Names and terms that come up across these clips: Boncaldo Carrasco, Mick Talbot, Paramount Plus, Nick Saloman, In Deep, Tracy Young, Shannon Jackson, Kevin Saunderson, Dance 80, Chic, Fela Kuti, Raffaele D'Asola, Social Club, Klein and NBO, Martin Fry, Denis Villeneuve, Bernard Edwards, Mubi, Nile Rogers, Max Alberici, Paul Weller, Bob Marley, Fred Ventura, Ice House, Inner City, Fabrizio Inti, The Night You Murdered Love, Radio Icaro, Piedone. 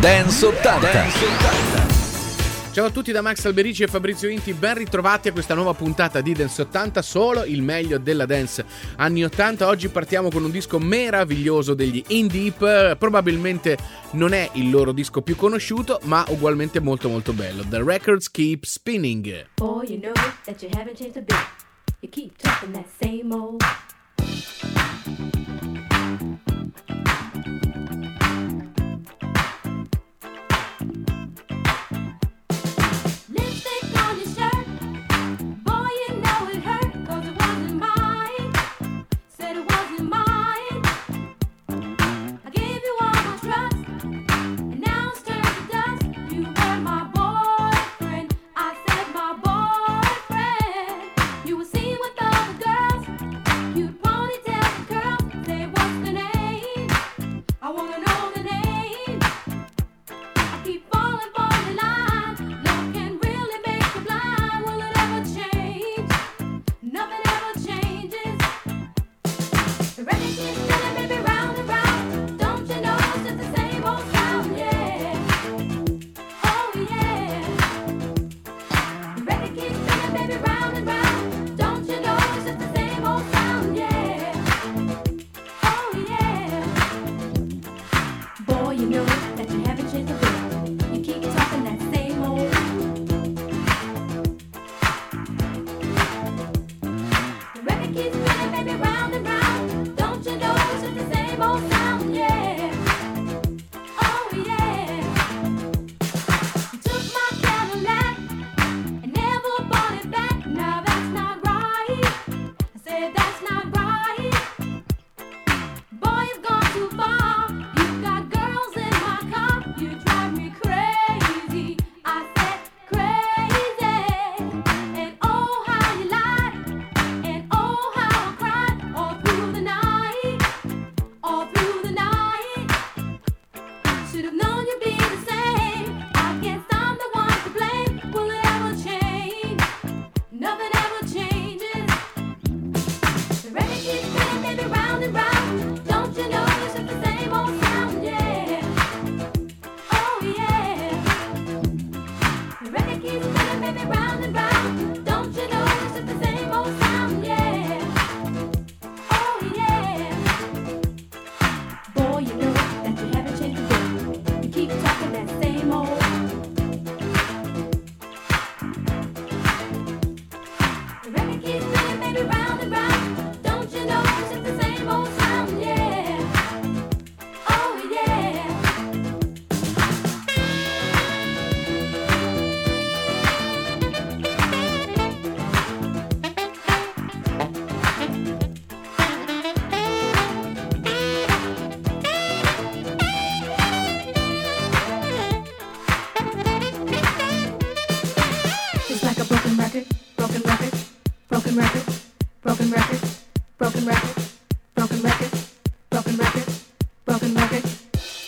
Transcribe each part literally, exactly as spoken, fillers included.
Dance ottanta. Ciao a tutti da Max Alberici e Fabrizio Inti, ben ritrovati a questa nuova puntata di Dance ottanta, solo il meglio della dance anni ottanta. Oggi partiamo con un disco meraviglioso degli In Deep, probabilmente non è il loro disco più conosciuto, ma ugualmente molto molto bello. The Records Keep Spinning. Oh, you know that you haven't changed a bit. You keep talking that same old.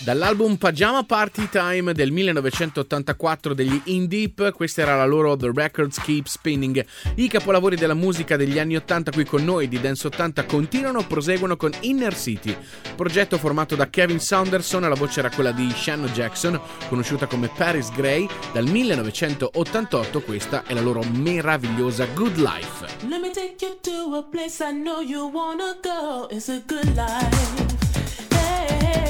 Dall'album Pajama Party Time del millenovecentottantaquattro degli In Deep, questa era la loro The Records Keep Spinning. I capolavori della musica degli anni ottanta qui con noi di Dance ottanta continuano, proseguono con Inner City, progetto formato da Kevin Saunderson, la voce era quella di Shannon Jackson, conosciuta come Paris Grey. Dal millenovecentottantotto questa è la loro meravigliosa Good Life. Let me take you to a place I know you wanna go. It's a good life. Baby.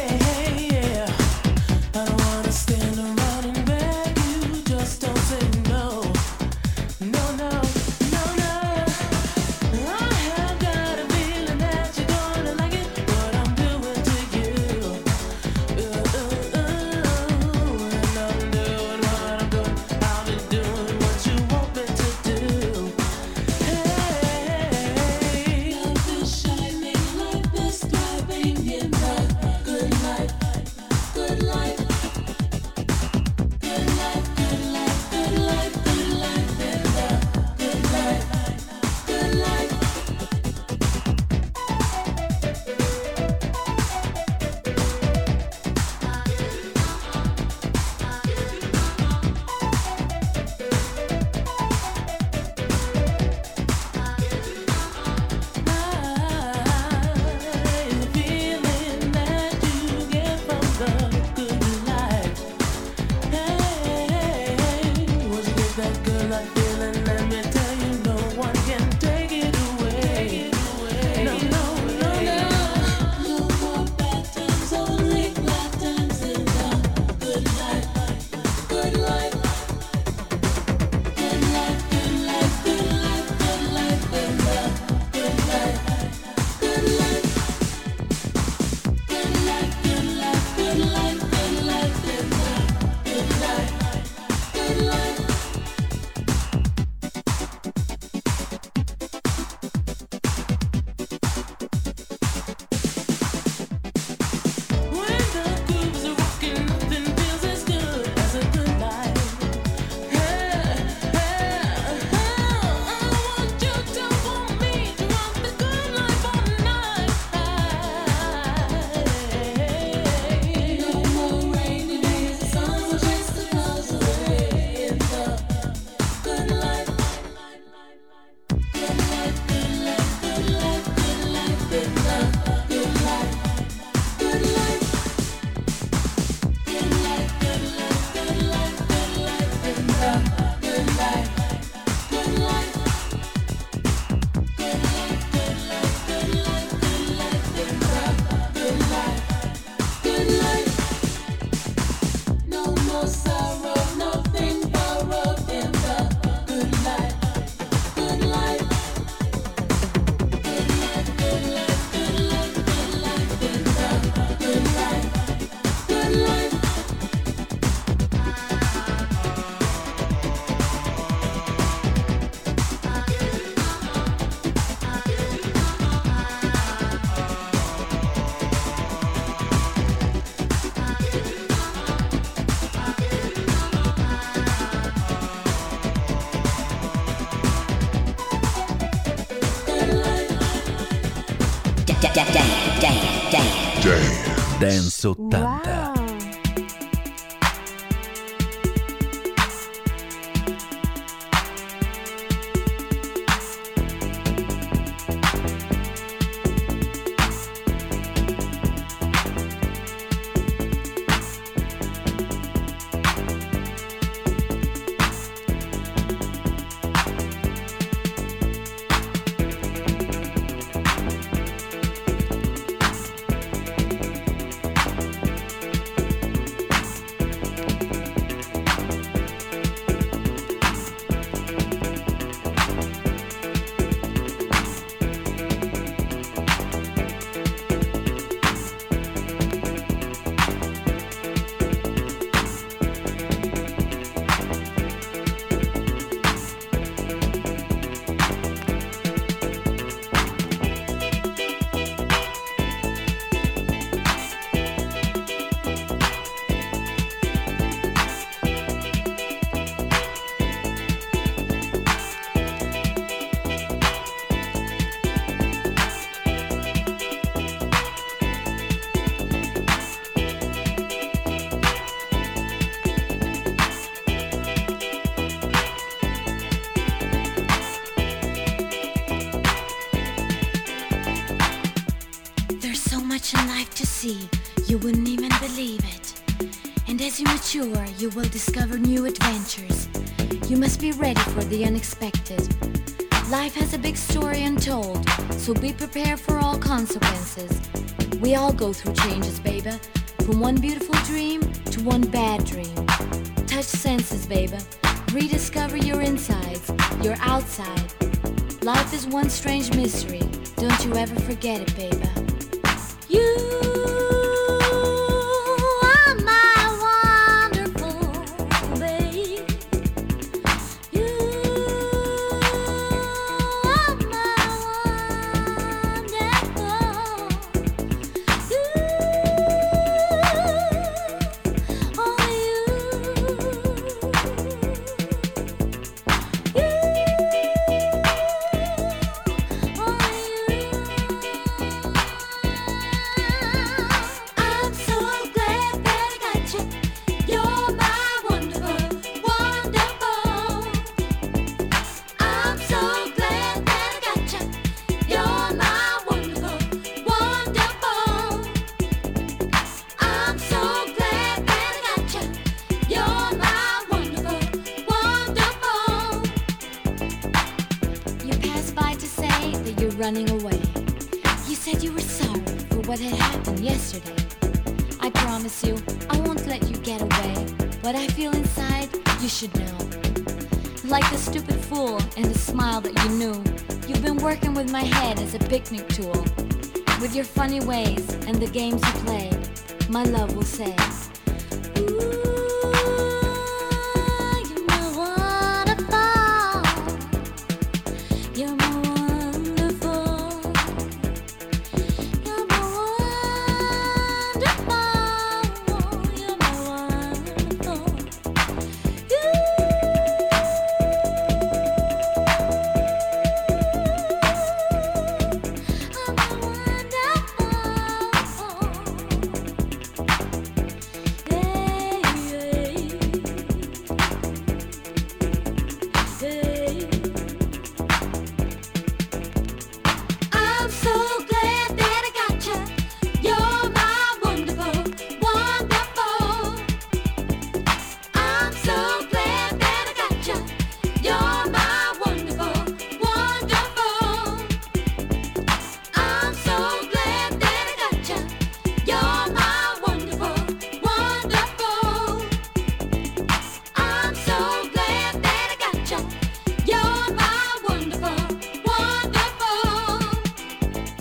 Dance ottanta. Wow. You will discover new adventures. You must be ready for the unexpected. Life has a big story untold, so be prepared for all consequences. We all go through changes, baby. From one beautiful dream to one bad dream. Touch senses, baby. Rediscover your insides, your outside. Life is one strange mystery. Don't you ever forget it, baby. You picnic tool. With your funny ways and the games you play, my love will say.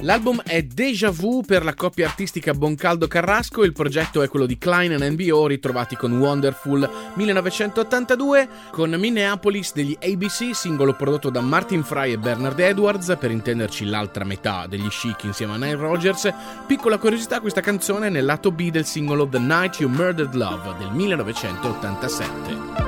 L'album è Déjà Vu per la coppia artistica Boncaldo Carrasco, il progetto è quello di Klein and N B O ritrovati con Wonderful millenovecentottantadue, con Minneapolis degli A B C, singolo prodotto da Martin Fry e Bernard Edwards, per intenderci l'altra metà degli Chic insieme a Nile Rogers. Piccola curiosità, questa canzone è nel lato B del singolo The Night You Murdered Love del millenovecentottantasette.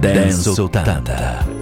Dance ottanta.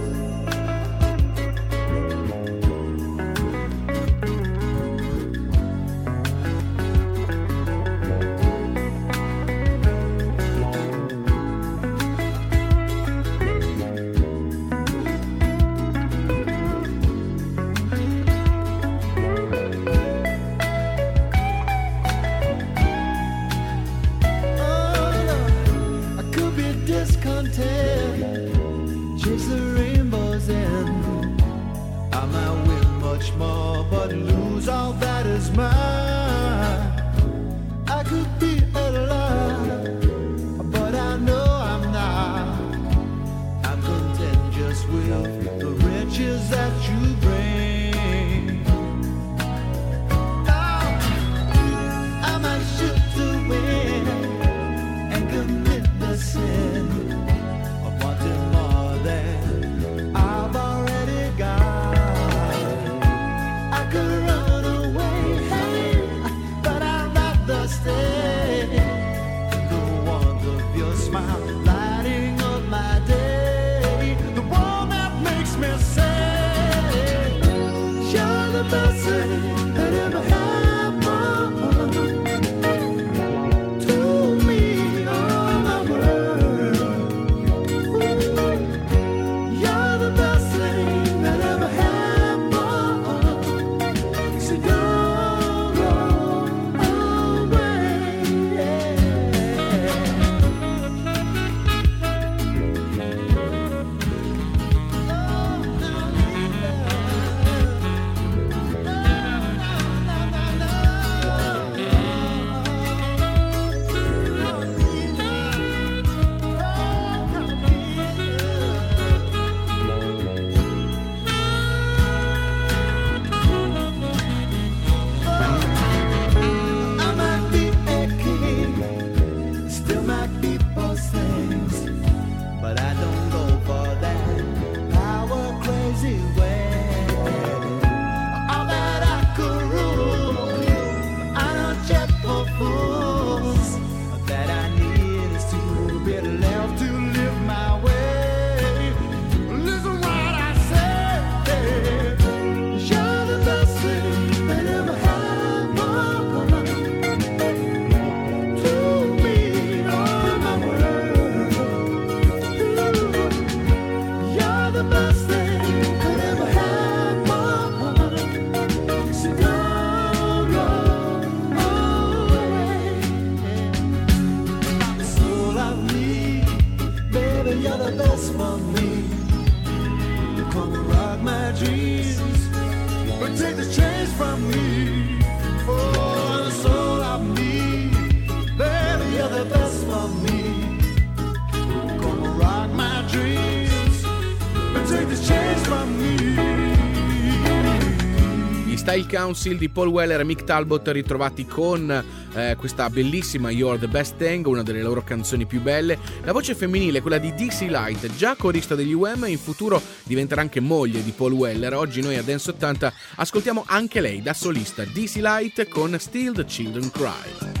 Style Council di Paul Weller e Mick Talbot, ritrovati con eh, questa bellissima You're the Best Thing, una delle loro canzoni più belle. La voce femminile, quella di D C Light, già corista degli U M, in futuro diventerà anche moglie di Paul Weller. Oggi noi a Dance ottanta ascoltiamo anche lei da solista, D C Light, con Still the Children Cry.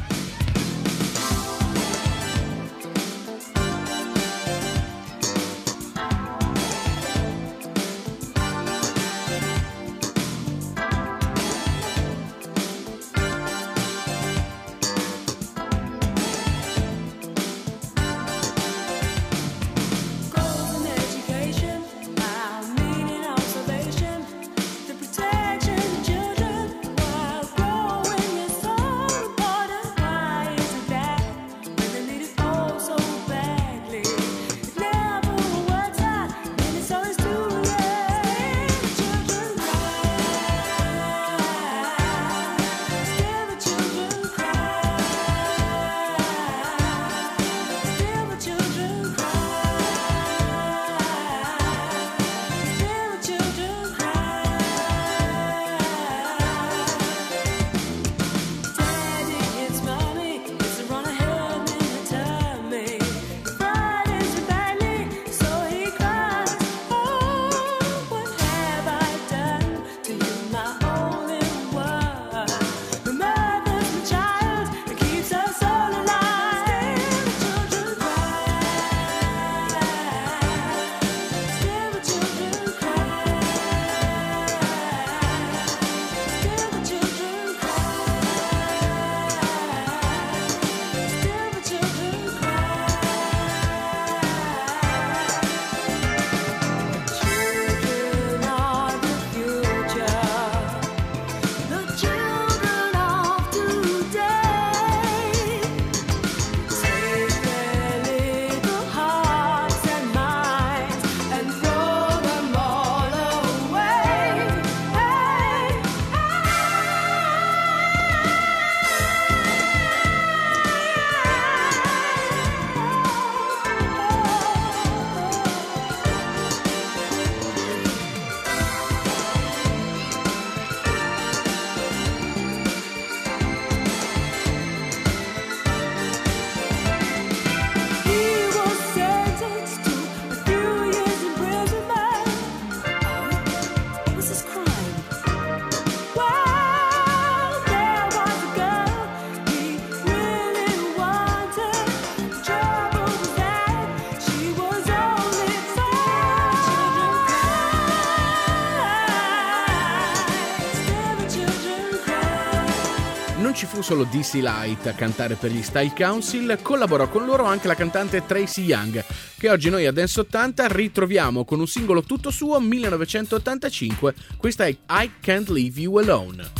Solo D C Light a cantare per gli Style Council, collaborò con loro anche la cantante Tracy Young, che oggi noi a Dance ottanta ritroviamo con un singolo tutto suo, millenovecentottantacinque. Questa è I Can't Leave You Alone.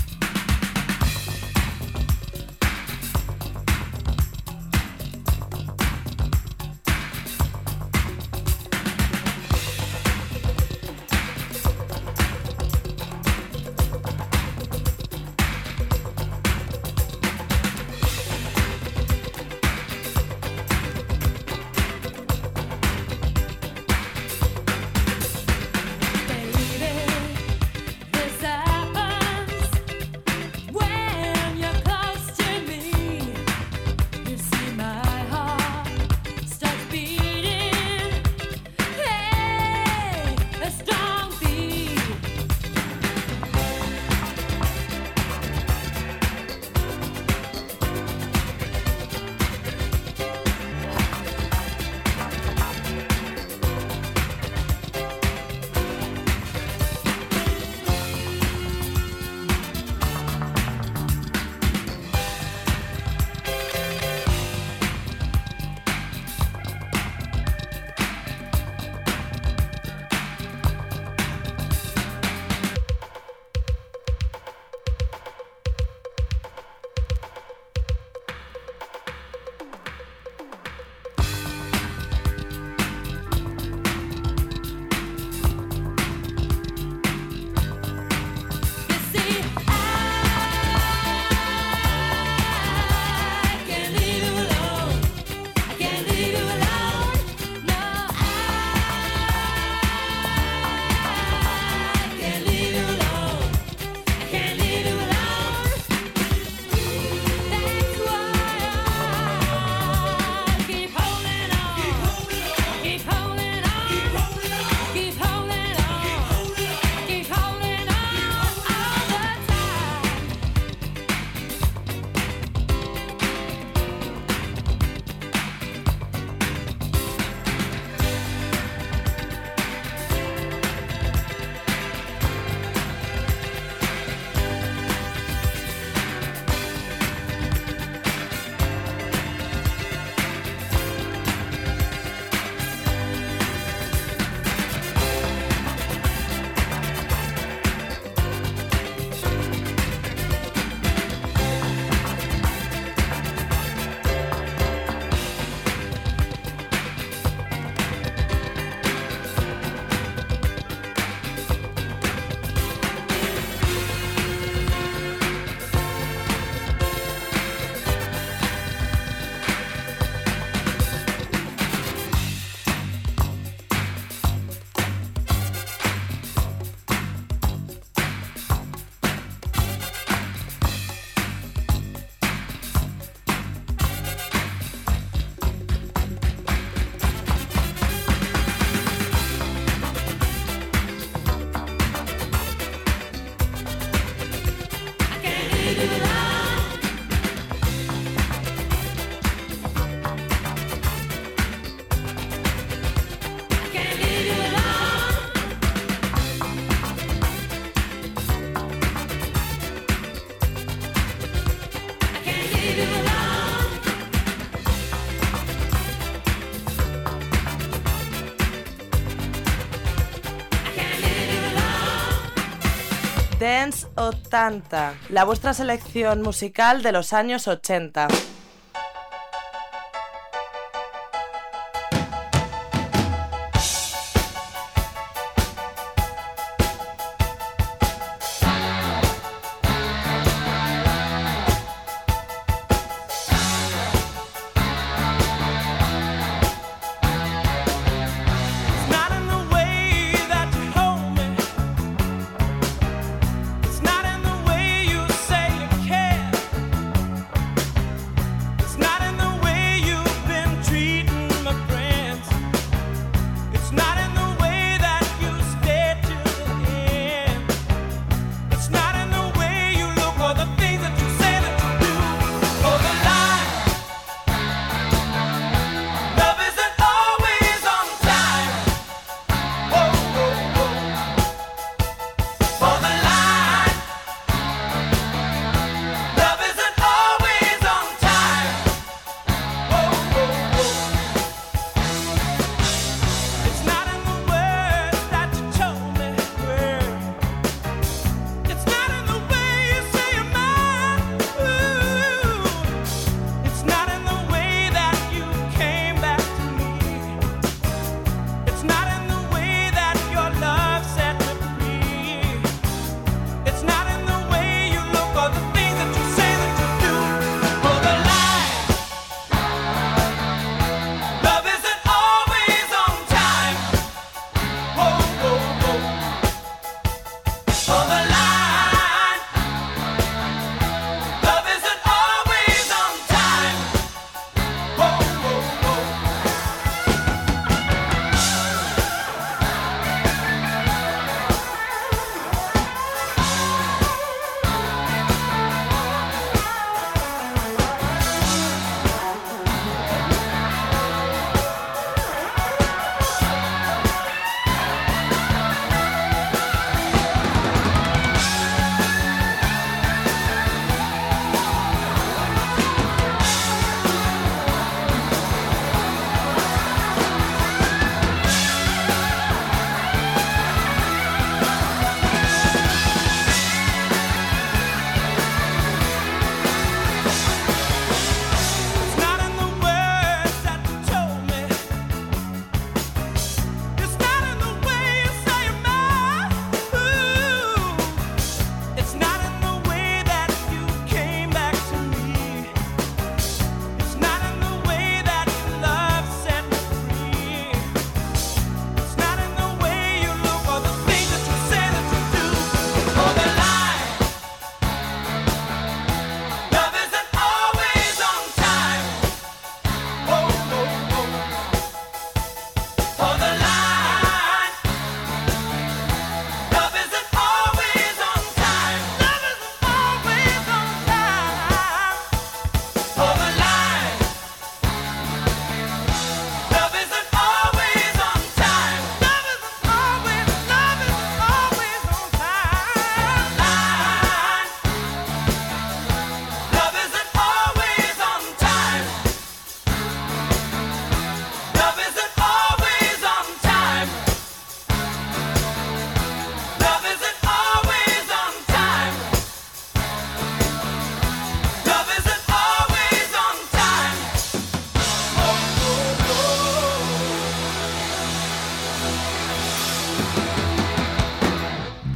Dance ottanta, la vuestra selección musical de los años ochenta.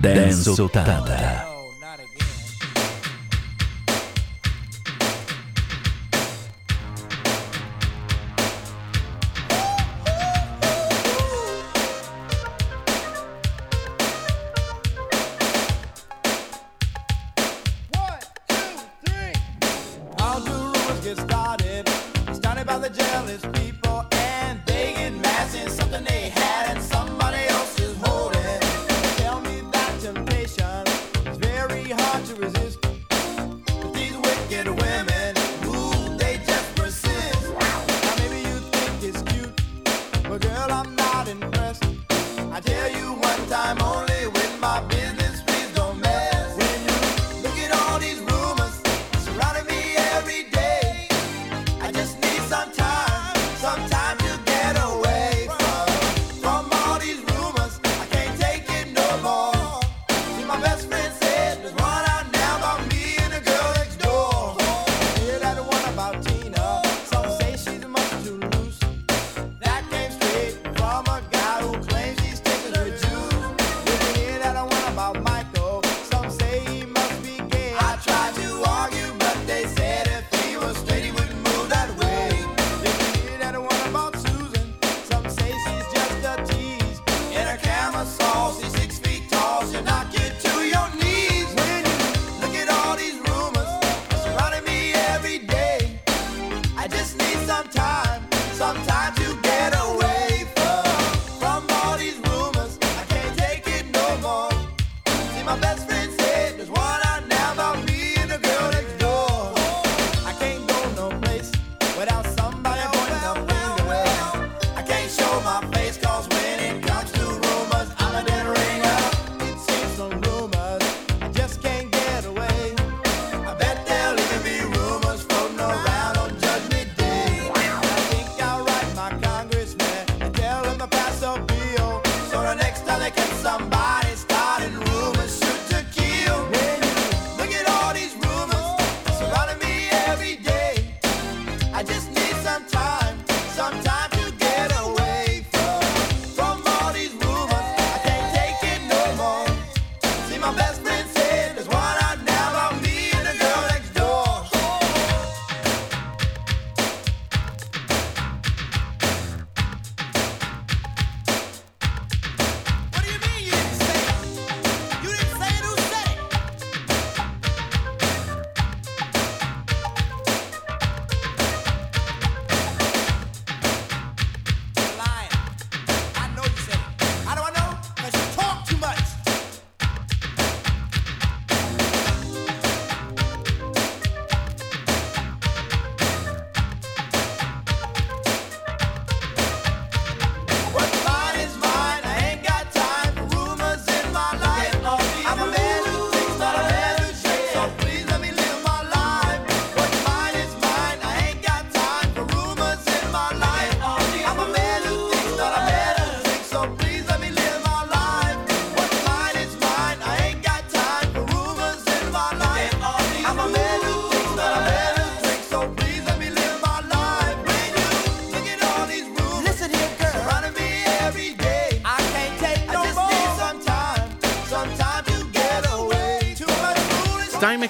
Dance ottanta. Best friend said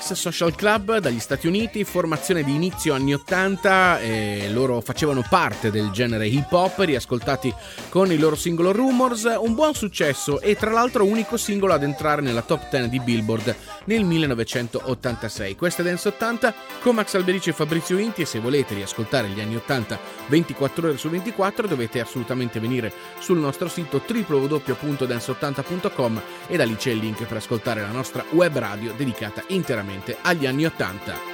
Social Club dagli Stati Uniti, formazione di inizio anni ottanta, e loro facevano parte del genere hip hop, riascoltati con il loro singolo Rumors, un buon successo e tra l'altro unico singolo ad entrare nella top dieci di Billboard nel millenovecentottantasei. Questa è Dance ottanta con Max Alberici e Fabrizio Inti, e se volete riascoltare gli anni ottanta ventiquattro ore su ventiquattro dovete assolutamente venire sul nostro sito w w w punto dance ottanta punto com e da lì c'è il link per ascoltare la nostra web radio dedicata interamente agli anni ottanta.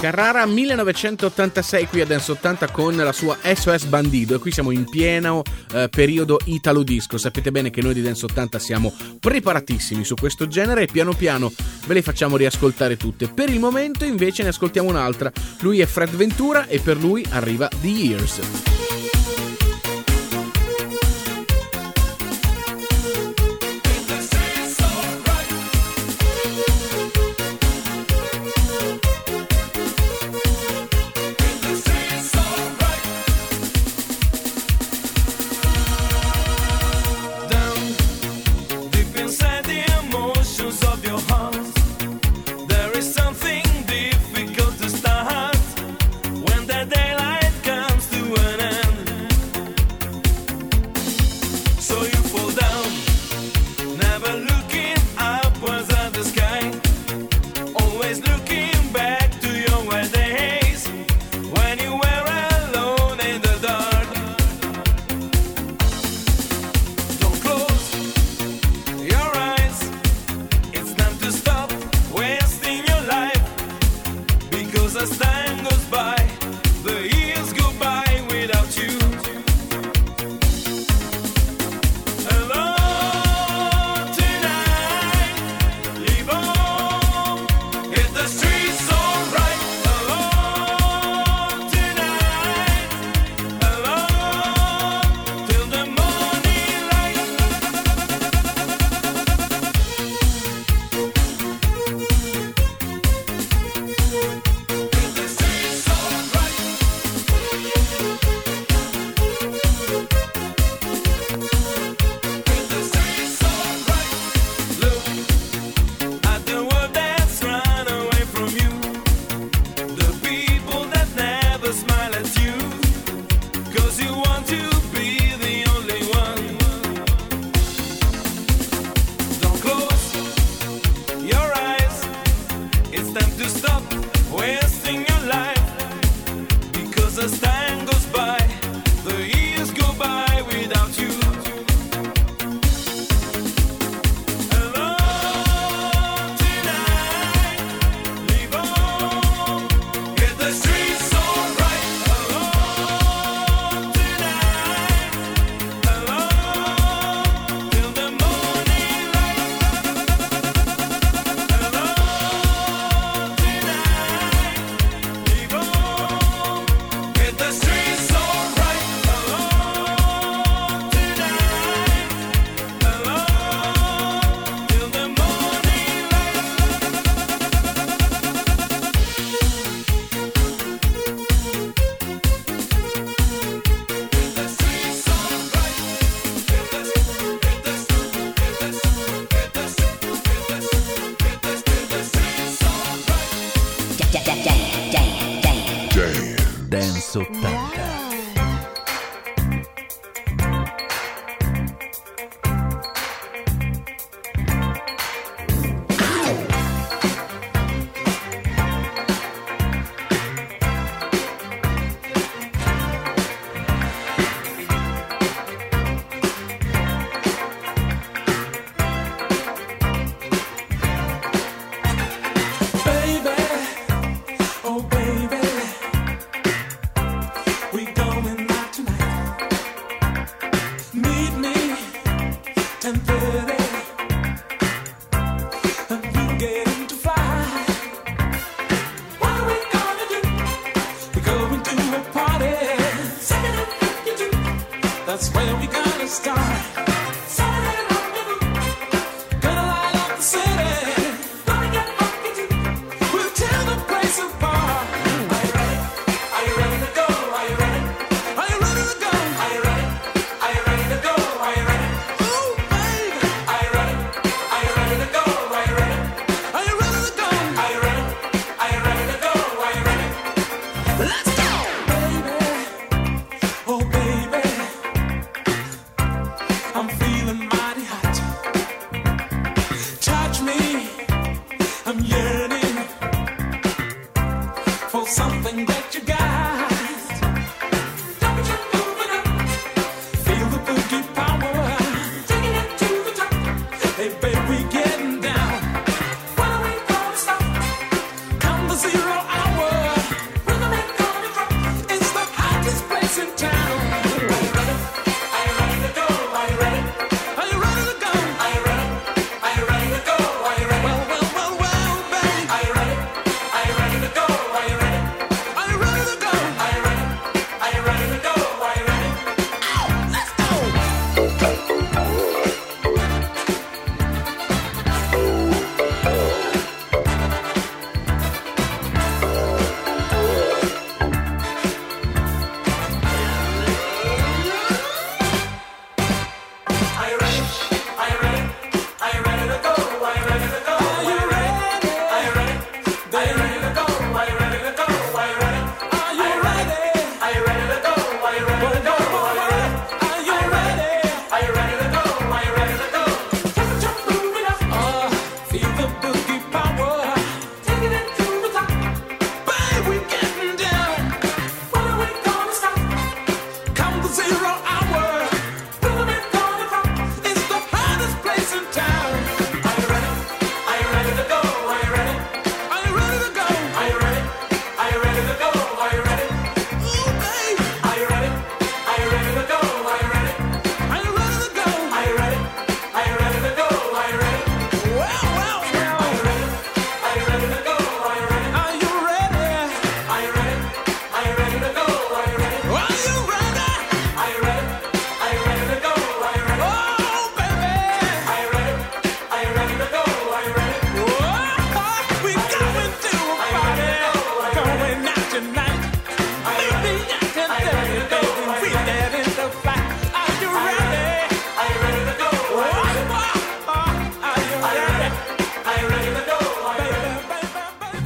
Carrara millenovecentottantasei qui a Dance ottanta con la sua S O S Bandido, e qui siamo in pieno eh, periodo italo disco. Sapete bene che noi di Dance ottanta siamo preparatissimi su questo genere e piano piano ve le facciamo riascoltare tutte. Per il momento invece ne ascoltiamo un'altra. Lui è Fred Ventura e per lui arriva The Years.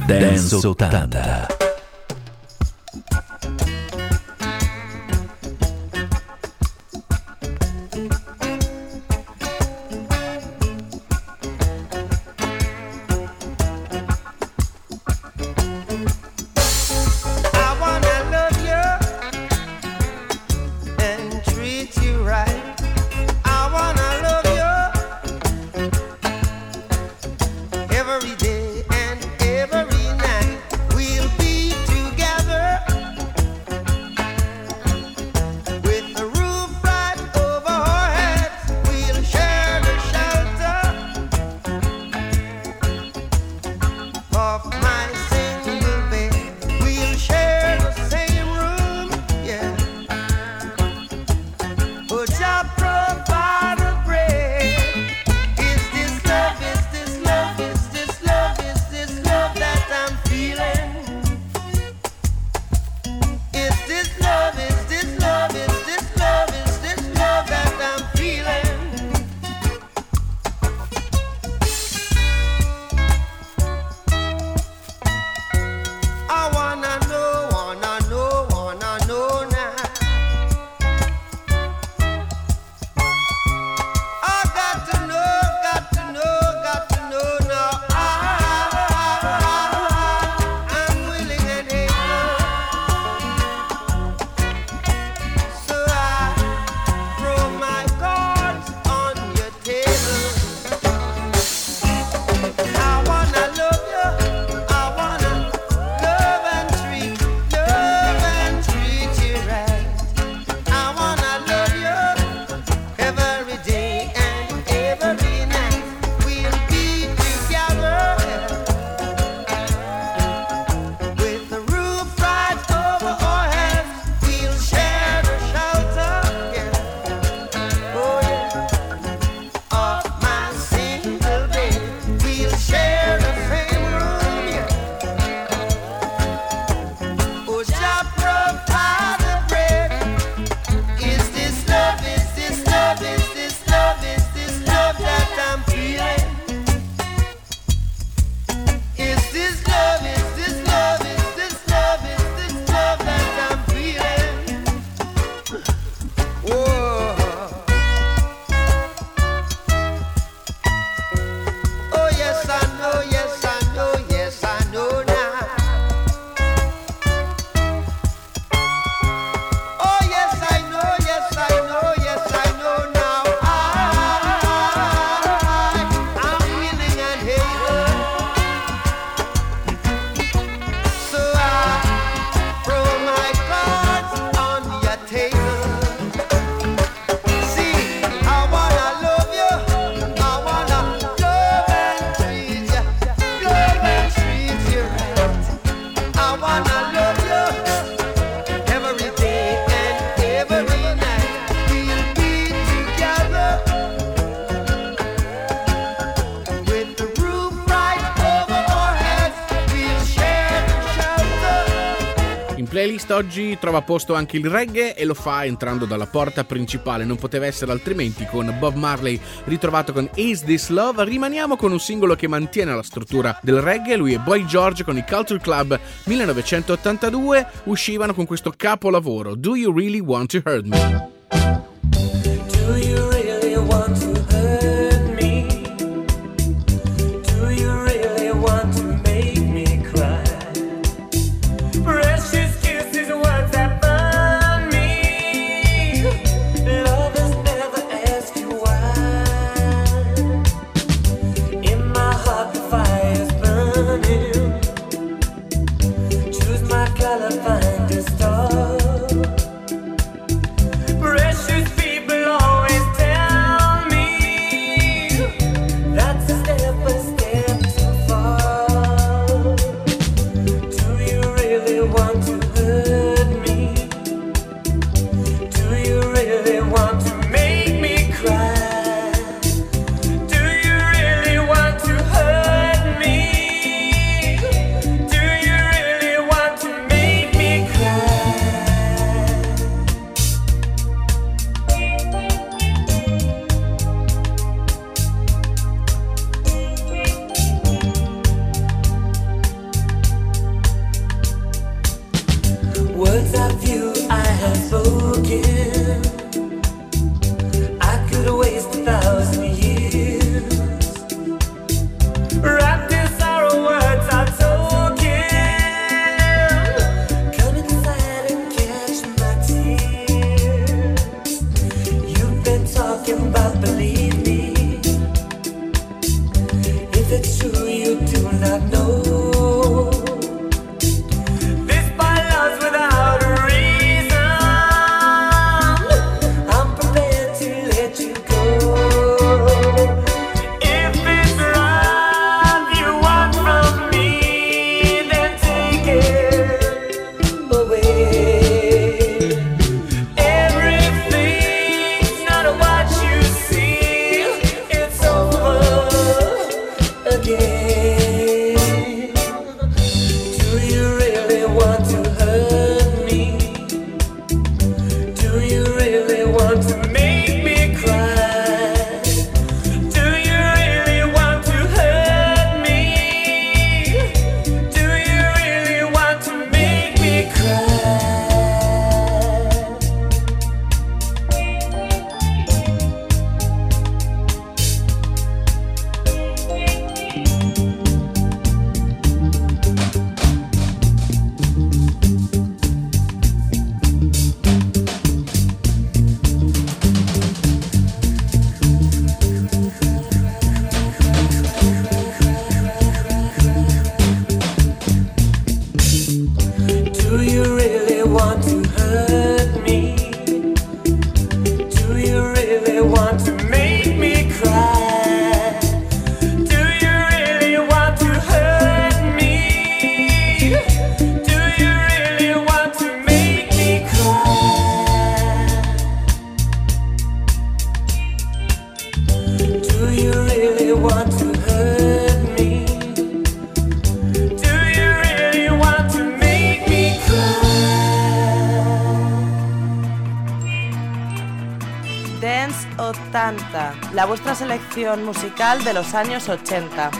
Dance ottanta. Oggi trova posto anche il reggae e lo fa entrando dalla porta principale, non poteva essere altrimenti, con Bob Marley ritrovato con Is This Love. Rimaniamo con un singolo che mantiene la struttura del reggae, lui e Boy George con i Culture Club millenovecentottantadue uscivano con questo capolavoro Do You Really Want to Hurt Me? Do you really want to hurt me? Do you really want to make me cry? Precious color, find a star. Precious La vuestra selección musical de los años ochenta.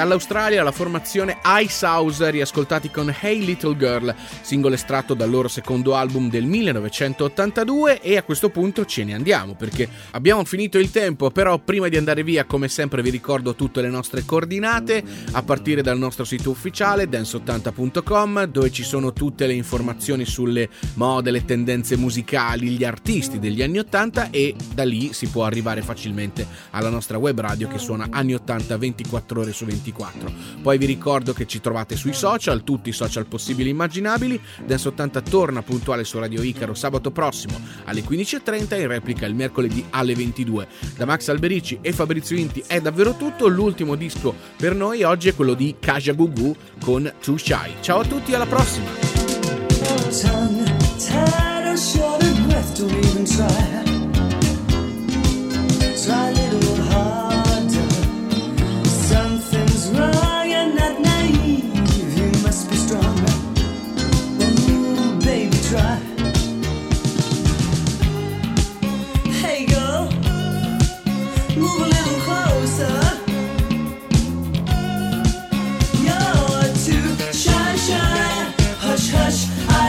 Dall'Australia la formazione Ice House, riascoltati con Hey Little Girl, singolo estratto dal loro secondo album del millenovecentottantadue. E a questo punto ce ne andiamo perché abbiamo finito il tempo, però prima di andare via come sempre vi ricordo tutte le nostre coordinate a partire dal nostro sito ufficiale dance ottanta punto com, dove ci sono tutte le informazioni sulle mode, le tendenze musicali, gli artisti degli anni ottanta, e da lì si può arrivare facilmente alla nostra web radio che suona anni ottanta ventiquattro ore su ventiquattro. Poi vi ricordo che ci trovate sui social, tutti i social possibili e immaginabili. Dance ottanta torna puntuale su Radio Icaro sabato prossimo alle quindici e trenta e in replica il mercoledì alle ventidue. Da Max Alberici e Fabrizio Inti è davvero tutto. L'ultimo disco per noi oggi è quello di Kajagoogoo con Too Shy. Ciao a tutti, alla prossima.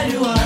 I do.